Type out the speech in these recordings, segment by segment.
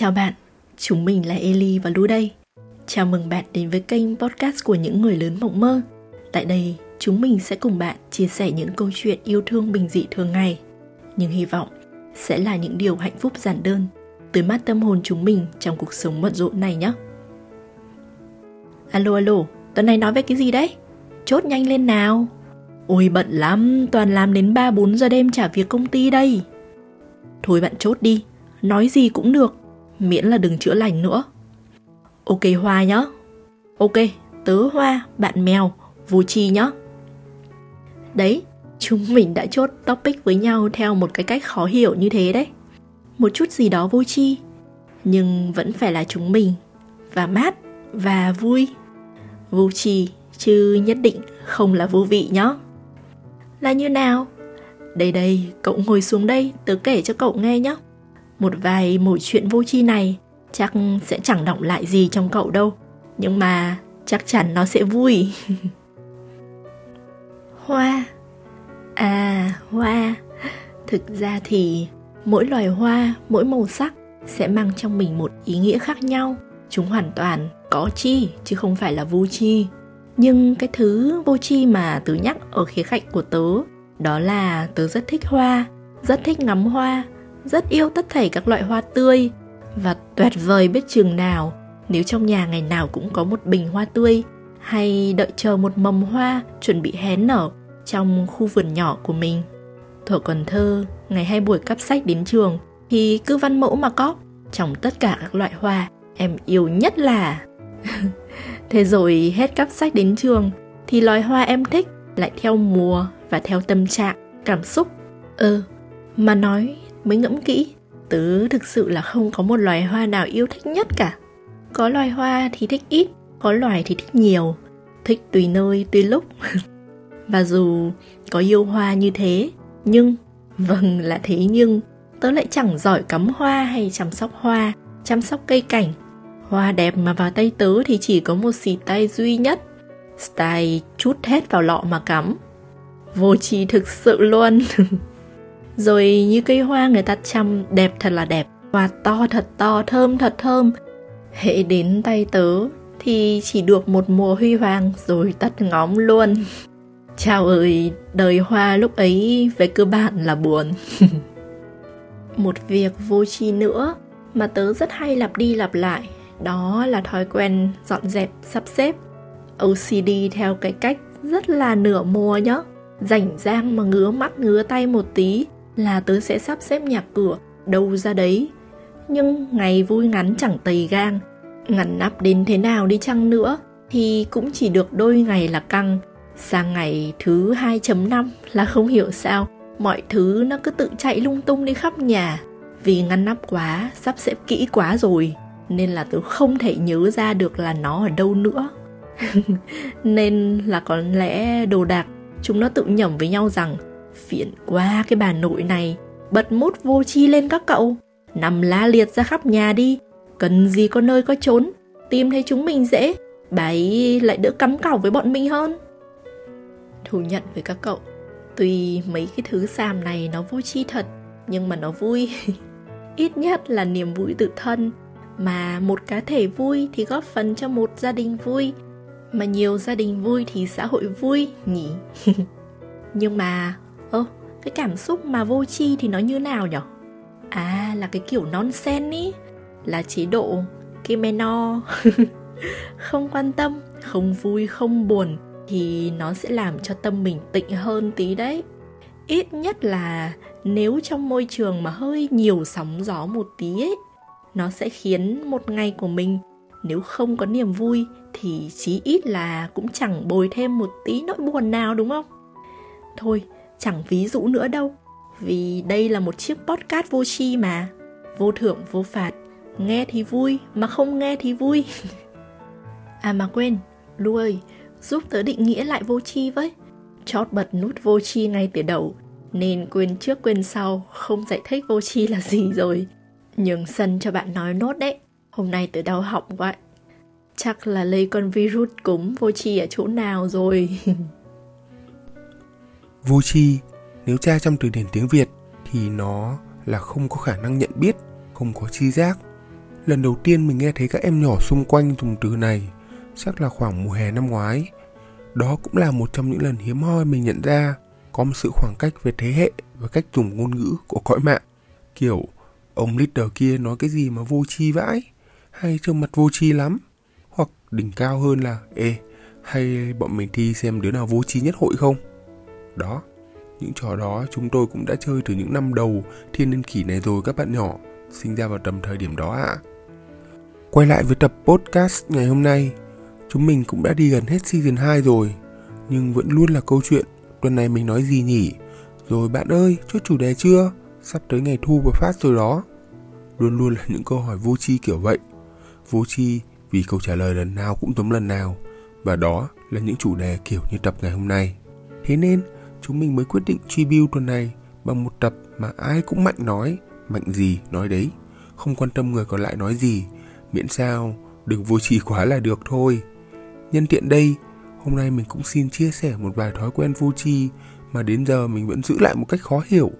Chào bạn, chúng mình là Eli và Lu đây. Chào mừng bạn đến với kênh podcast của những người lớn mộng mơ. Tại đây, chúng mình sẽ cùng bạn chia sẻ những câu chuyện yêu thương bình dị thường ngày, nhưng hy vọng sẽ là những điều hạnh phúc giản đơn tới mát tâm hồn chúng mình trong cuộc sống bận rộn này nhé. Alo, tuần này nói về cái gì đấy? Chốt nhanh lên nào. Ôi bận lắm, toàn làm đến 3-4 giờ đêm trả việc công ty đây. Thôi bạn chốt đi, nói gì cũng được, miễn là đừng chữa lành nữa. Ok Hoa nhá. Ok, tớ Hoa, bạn mèo, vô tri nhá. Đấy, chúng mình đã chốt topic với nhau theo một cái cách khó hiểu như thế đấy. Một chút gì đó vô tri, nhưng vẫn phải là chúng mình, và mát, và vui. Vô tri, chứ nhất định không là vô vị nhá. Là như nào? Đây, cậu ngồi xuống đây, tớ kể cho cậu nghe nhá. Một vài mẩu chuyện vô tri này chắc sẽ chẳng đọng lại gì trong cậu đâu, nhưng mà chắc chắn nó sẽ vui. Hoa. À, hoa. Thực ra thì mỗi loài hoa, mỗi màu sắc sẽ mang trong mình một ý nghĩa khác nhau. Chúng hoàn toàn có tri chứ không phải là vô tri. Nhưng cái thứ vô tri mà tớ nhắc ở khía cạnh của tớ, đó là tớ rất thích hoa, rất thích ngắm hoa, rất yêu tất thảy các loại hoa tươi. Và tuyệt vời biết chừng nào nếu trong nhà ngày nào cũng có một bình hoa tươi, hay đợi chờ một mầm hoa chuẩn bị hé nở trong khu vườn nhỏ của mình. Thuở còn thơ, ngày hay buổi cắp sách đến trường thì cứ văn mẫu mà cóp, trong tất cả các loại hoa em yêu nhất là... Thế rồi hết cắp sách đến trường thì loài hoa em thích lại theo mùa và theo tâm trạng, cảm xúc. Mà nói mới ngẫm kỹ, tớ thực sự là không có một loài hoa nào yêu thích nhất cả. Có loài hoa thì thích ít, có loài thì thích nhiều, thích tùy nơi, tùy lúc. Và dù có yêu hoa như thế, nhưng, vâng là thế nhưng, tớ lại chẳng giỏi cắm hoa hay chăm sóc hoa, chăm sóc cây cảnh. Hoa đẹp mà vào tay tớ thì chỉ có một style duy nhất, style chút hết vào lọ mà cắm. Vô tri thực sự luôn. Rồi như cây hoa người ta chăm đẹp thật là đẹp, hoa to thật to, thơm thật thơm, hễ đến tay tớ thì chỉ được một mùa huy hoàng rồi tắt ngóm luôn. Chào ơi, đời hoa lúc ấy về cơ bản là buồn. Một việc vô tri nữa mà tớ rất hay lặp đi lặp lại, đó là thói quen dọn dẹp, sắp xếp. OCD theo cái cách rất là nửa mùa nhá. Rảnh rang mà ngứa mắt ngứa tay một tí là tớ sẽ sắp xếp nhà cửa đâu ra đấy. Nhưng ngày vui ngắn chẳng tày gang, ngăn nắp đến thế nào đi chăng nữa thì cũng chỉ được đôi ngày là căng. Sang ngày thứ 2.5 là không hiểu sao mọi thứ nó cứ tự chạy lung tung đi khắp nhà. Vì ngăn nắp quá, sắp xếp kỹ quá rồi, nên là tớ không thể nhớ ra được là nó ở đâu nữa. Nên là có lẽ đồ đạc chúng nó tự nhẩm với nhau rằng phiền quá cái bà nội này, bật mút vô tri lên các cậu, nằm la liệt ra khắp nhà đi, cần gì có nơi có trốn, tìm thấy chúng mình dễ, bà ấy lại đỡ cắm cẩu với bọn mình hơn. Thú nhận với các cậu, tuy mấy cái thứ xàm này nó vô tri thật, nhưng mà nó vui. Ít nhất là niềm vui tự thân, mà một cá thể vui thì góp phần cho một gia đình vui, mà nhiều gia đình vui thì xã hội vui nhỉ. Nhưng mà cái cảm xúc mà vô tri thì nó như nào nhở? À, là cái kiểu nonsense ý, là chế độ Kemeno. Không quan tâm, không vui, không buồn thì nó sẽ làm cho tâm mình tịnh hơn tí đấy. Ít nhất là nếu trong môi trường mà hơi nhiều sóng gió một tí ấy, nó sẽ khiến một ngày của mình nếu không có niềm vui thì chí ít là cũng chẳng bồi thêm một tí nỗi buồn nào, đúng không? Thôi, chẳng ví dụ nữa đâu, vì đây là một chiếc podcast vô tri mà. Vô thưởng vô phạt, nghe thì vui mà không nghe thì vui. À mà quên, Lu ơi, giúp tớ định nghĩa lại vô tri với. Chót bật nút vô tri ngay từ đầu, nên quên trước quên sau, không giải thích vô tri là gì rồi. Nhường sân cho bạn nói nốt đấy, hôm nay tớ đau họng quá. Chắc là lây con virus cúm vô tri ở chỗ nào rồi. Vô tri, nếu tra trong từ điển tiếng Việt thì nó là không có khả năng nhận biết, không có tri giác. Lần đầu tiên mình nghe thấy các em nhỏ xung quanh dùng từ này chắc là khoảng mùa hè năm ngoái. Đó cũng là một trong những lần hiếm hoi mình nhận ra có một sự khoảng cách về thế hệ và cách dùng ngôn ngữ của cõi mạng. Kiểu ông leader kia nói cái gì mà vô tri vãi, hay trông mặt vô tri lắm. Hoặc đỉnh cao hơn là hay bọn mình thi xem đứa nào vô tri nhất hội không. Đó, những trò đó chúng tôi cũng đã chơi từ những năm đầu thiên niên kỷ này rồi các bạn nhỏ, sinh ra vào tầm thời điểm đó ạ. Quay lại với tập podcast ngày hôm nay, chúng mình cũng đã đi gần hết season 2 rồi, nhưng vẫn luôn là câu chuyện tuần này mình nói gì nhỉ? Rồi bạn ơi, chốt chủ đề chưa? Sắp tới ngày thu và phát rồi đó. Luôn luôn là những câu hỏi vô tri kiểu vậy. Vô tri vì câu trả lời lần nào cũng giống lần nào, và đó là những chủ đề kiểu như tập ngày hôm nay. Thế nên chúng mình mới quyết định tribute tuần này bằng một tập mà ai cũng mạnh nói, mạnh gì nói đấy, không quan tâm người còn lại nói gì, miễn sao đừng vô tri quá là được thôi. Nhân tiện đây, hôm nay mình cũng xin chia sẻ một vài thói quen vô tri mà đến giờ mình vẫn giữ lại một cách khó hiểu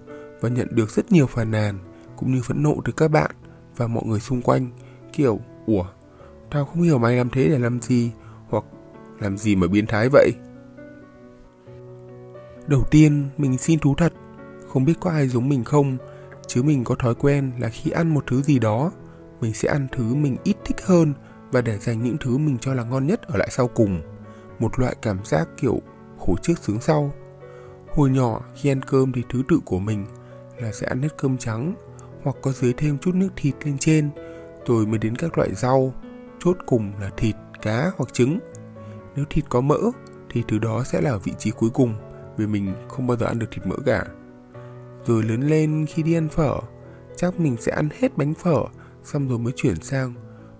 và nhận được rất nhiều phàn nàn cũng như phẫn nộ từ các bạn và mọi người xung quanh, kiểu ủa, tao không hiểu mày làm thế để làm gì, hoặc làm gì mà biến thái vậy. Đầu tiên, mình xin thú thật, không biết có ai giống mình không, chứ mình có thói quen là khi ăn một thứ gì đó, mình sẽ ăn thứ mình ít thích hơn và để dành những thứ mình cho là ngon nhất ở lại sau cùng. Một loại cảm giác kiểu khổ trước sướng sau. Hồi nhỏ khi ăn cơm thì thứ tự của mình là sẽ ăn hết cơm trắng, hoặc có dưới thêm chút nước thịt lên trên, rồi mới đến các loại rau, chốt cùng là thịt, cá hoặc trứng. Nếu thịt có mỡ thì thứ đó sẽ là vị trí cuối cùng, vì mình không bao giờ ăn được thịt mỡ cả. Rồi lớn lên khi đi ăn phở, chắc mình sẽ ăn hết bánh phở, xong rồi mới chuyển sang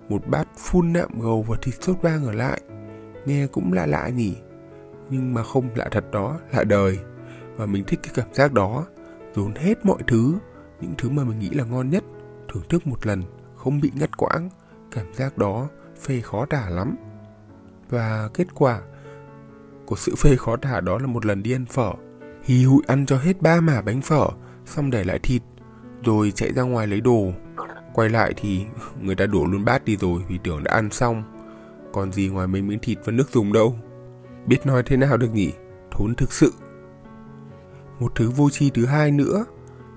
một bát full nạm gầu và thịt sốt vang ở lại. Nghe cũng lạ lạ nhỉ, nhưng mà không lạ thật đó, lạ đời. Và mình thích cái cảm giác đó, dồn hết mọi thứ, những thứ mà mình nghĩ là ngon nhất, thưởng thức một lần, không bị ngắt quãng. Cảm giác đó phê khó tả lắm. Và kết quả của sự phê khó tả đó là một lần đi ăn phở, hì hụi ăn cho hết 3 mả bánh phở, xong để lại thịt, rồi chạy ra ngoài lấy đồ. Quay lại thì người ta đổ luôn bát đi rồi vì tưởng đã ăn xong, còn gì ngoài mấy miếng thịt và nước dùng đâu. Biết nói thế nào được nhỉ, thốn thực sự. Một thứ vô tri thứ hai nữa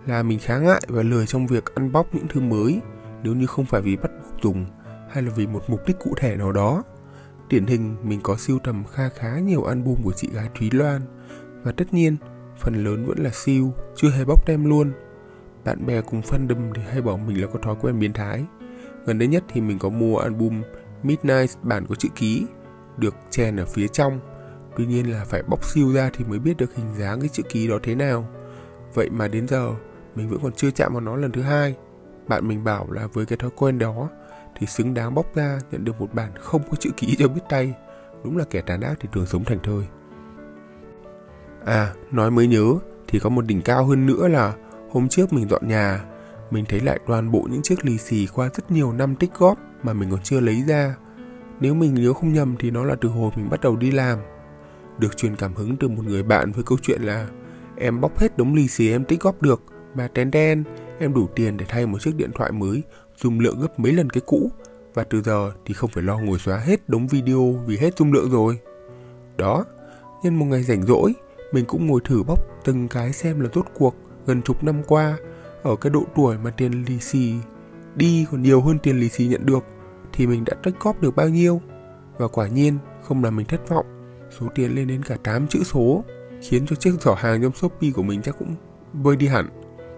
là mình khá ngại và lười trong việc ăn bóc những thứ mới, nếu như không phải vì bắt buộc dùng hay là vì một mục đích cụ thể nào đó. Điển hình mình có sưu tầm khá nhiều album của chị gái Thúy Loan, và tất nhiên phần lớn vẫn là sưu, chưa hề bóc tem luôn. Bạn bè cùng fandom thì hay bảo mình là có thói quen biến thái. Gần đây nhất thì mình có mua album Midnight bản có chữ ký được chèn ở phía trong. Tuy nhiên là phải bóc siêu ra thì mới biết được hình dáng cái chữ ký đó thế nào. Vậy mà đến giờ mình vẫn còn chưa chạm vào nó lần thứ hai. Bạn mình bảo là với cái thói quen đó thì xứng đáng bóc ra nhận được một bản không có chữ ký cho biết tay. Đúng là kẻ tàn ác thì thường sống thành thơi. À, nói mới nhớ thì có một đỉnh cao hơn nữa là hôm trước mình dọn nhà, mình thấy lại toàn bộ những chiếc lì xì qua rất nhiều năm tích góp mà mình còn chưa lấy ra. Nếu mình nhớ không nhầm thì nó là từ hồi mình bắt đầu đi làm. Được truyền cảm hứng từ một người bạn với câu chuyện là em bóc hết đống lì xì em tích góp được mà ten, em đủ tiền để thay một chiếc điện thoại mới dung lượng gấp mấy lần cái cũ, và từ giờ thì không phải lo ngồi xóa hết đống video vì hết dung lượng rồi. Đó, nhân một ngày rảnh rỗi, mình cũng ngồi thử bóc từng cái xem là rốt cuộc gần chục năm qua, ở cái độ tuổi mà tiền lì xì đi còn nhiều hơn tiền lì xì nhận được, thì mình đã tích góp được bao nhiêu. Và quả nhiên không làm mình thất vọng, số tiền lên đến cả 8 chữ số, khiến cho chiếc giỏ hàng trong Shopee của mình chắc cũng vơi đi hẳn.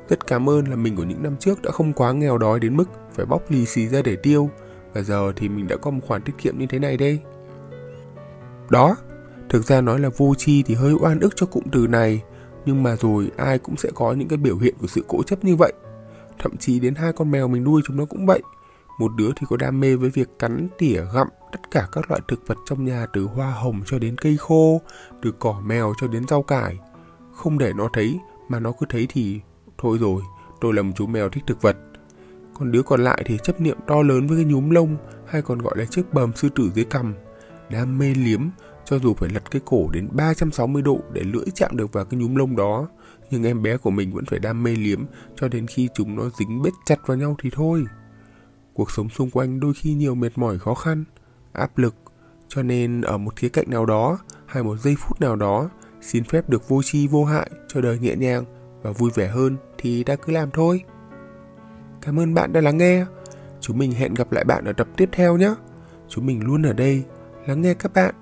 Rất cảm ơn là mình của những năm trước đã không quá nghèo đói đến mức phải bóc lì xì ra để tiêu, và giờ thì mình đã có một khoản tiết kiệm như thế này đây. Đó, thực ra nói là vô tri thì hơi oan ức cho cụm từ này, nhưng mà rồi ai cũng sẽ có những cái biểu hiện của sự cố chấp như vậy. Thậm chí đến 2 con mèo mình nuôi chúng nó cũng vậy. Một đứa thì có đam mê với việc cắn, tỉa, gặm tất cả các loại thực vật trong nhà, từ hoa hồng cho đến cây khô, từ cỏ mèo cho đến rau cải. Không để nó thấy mà nó cứ thấy thì thôi rồi, tôi là một chú mèo thích thực vật. Còn đứa còn lại thì chấp niệm to lớn với cái nhúm lông, hay còn gọi là chiếc bờm sư tử dưới cằm, đam mê liếm, cho dù phải lật cái cổ đến 360 độ để lưỡi chạm được vào cái nhúm lông đó. Nhưng em bé của mình vẫn phải đam mê liếm cho đến khi chúng nó dính bết chặt vào nhau thì thôi. Cuộc sống xung quanh đôi khi nhiều mệt mỏi, khó khăn, áp lực, cho nên ở một khía cạnh nào đó hay một giây phút nào đó, xin phép được vô tri vô hại cho đời nhẹ nhàng và vui vẻ hơn thì ta cứ làm thôi. Cảm ơn bạn đã lắng nghe. Chúng mình hẹn gặp lại bạn ở tập tiếp theo nhé. Chúng mình luôn ở đây lắng nghe các bạn.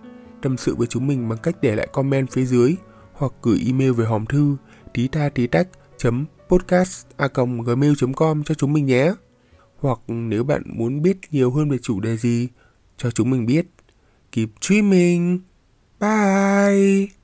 Tâm sự với chúng mình bằng cách để lại comment phía dưới hoặc gửi email về hòm thư titatitach.podcast@gmail.com cho chúng mình nhé. Hoặc nếu bạn muốn biết nhiều hơn về chủ đề gì, cho chúng mình biết. Keep dreaming. Bye!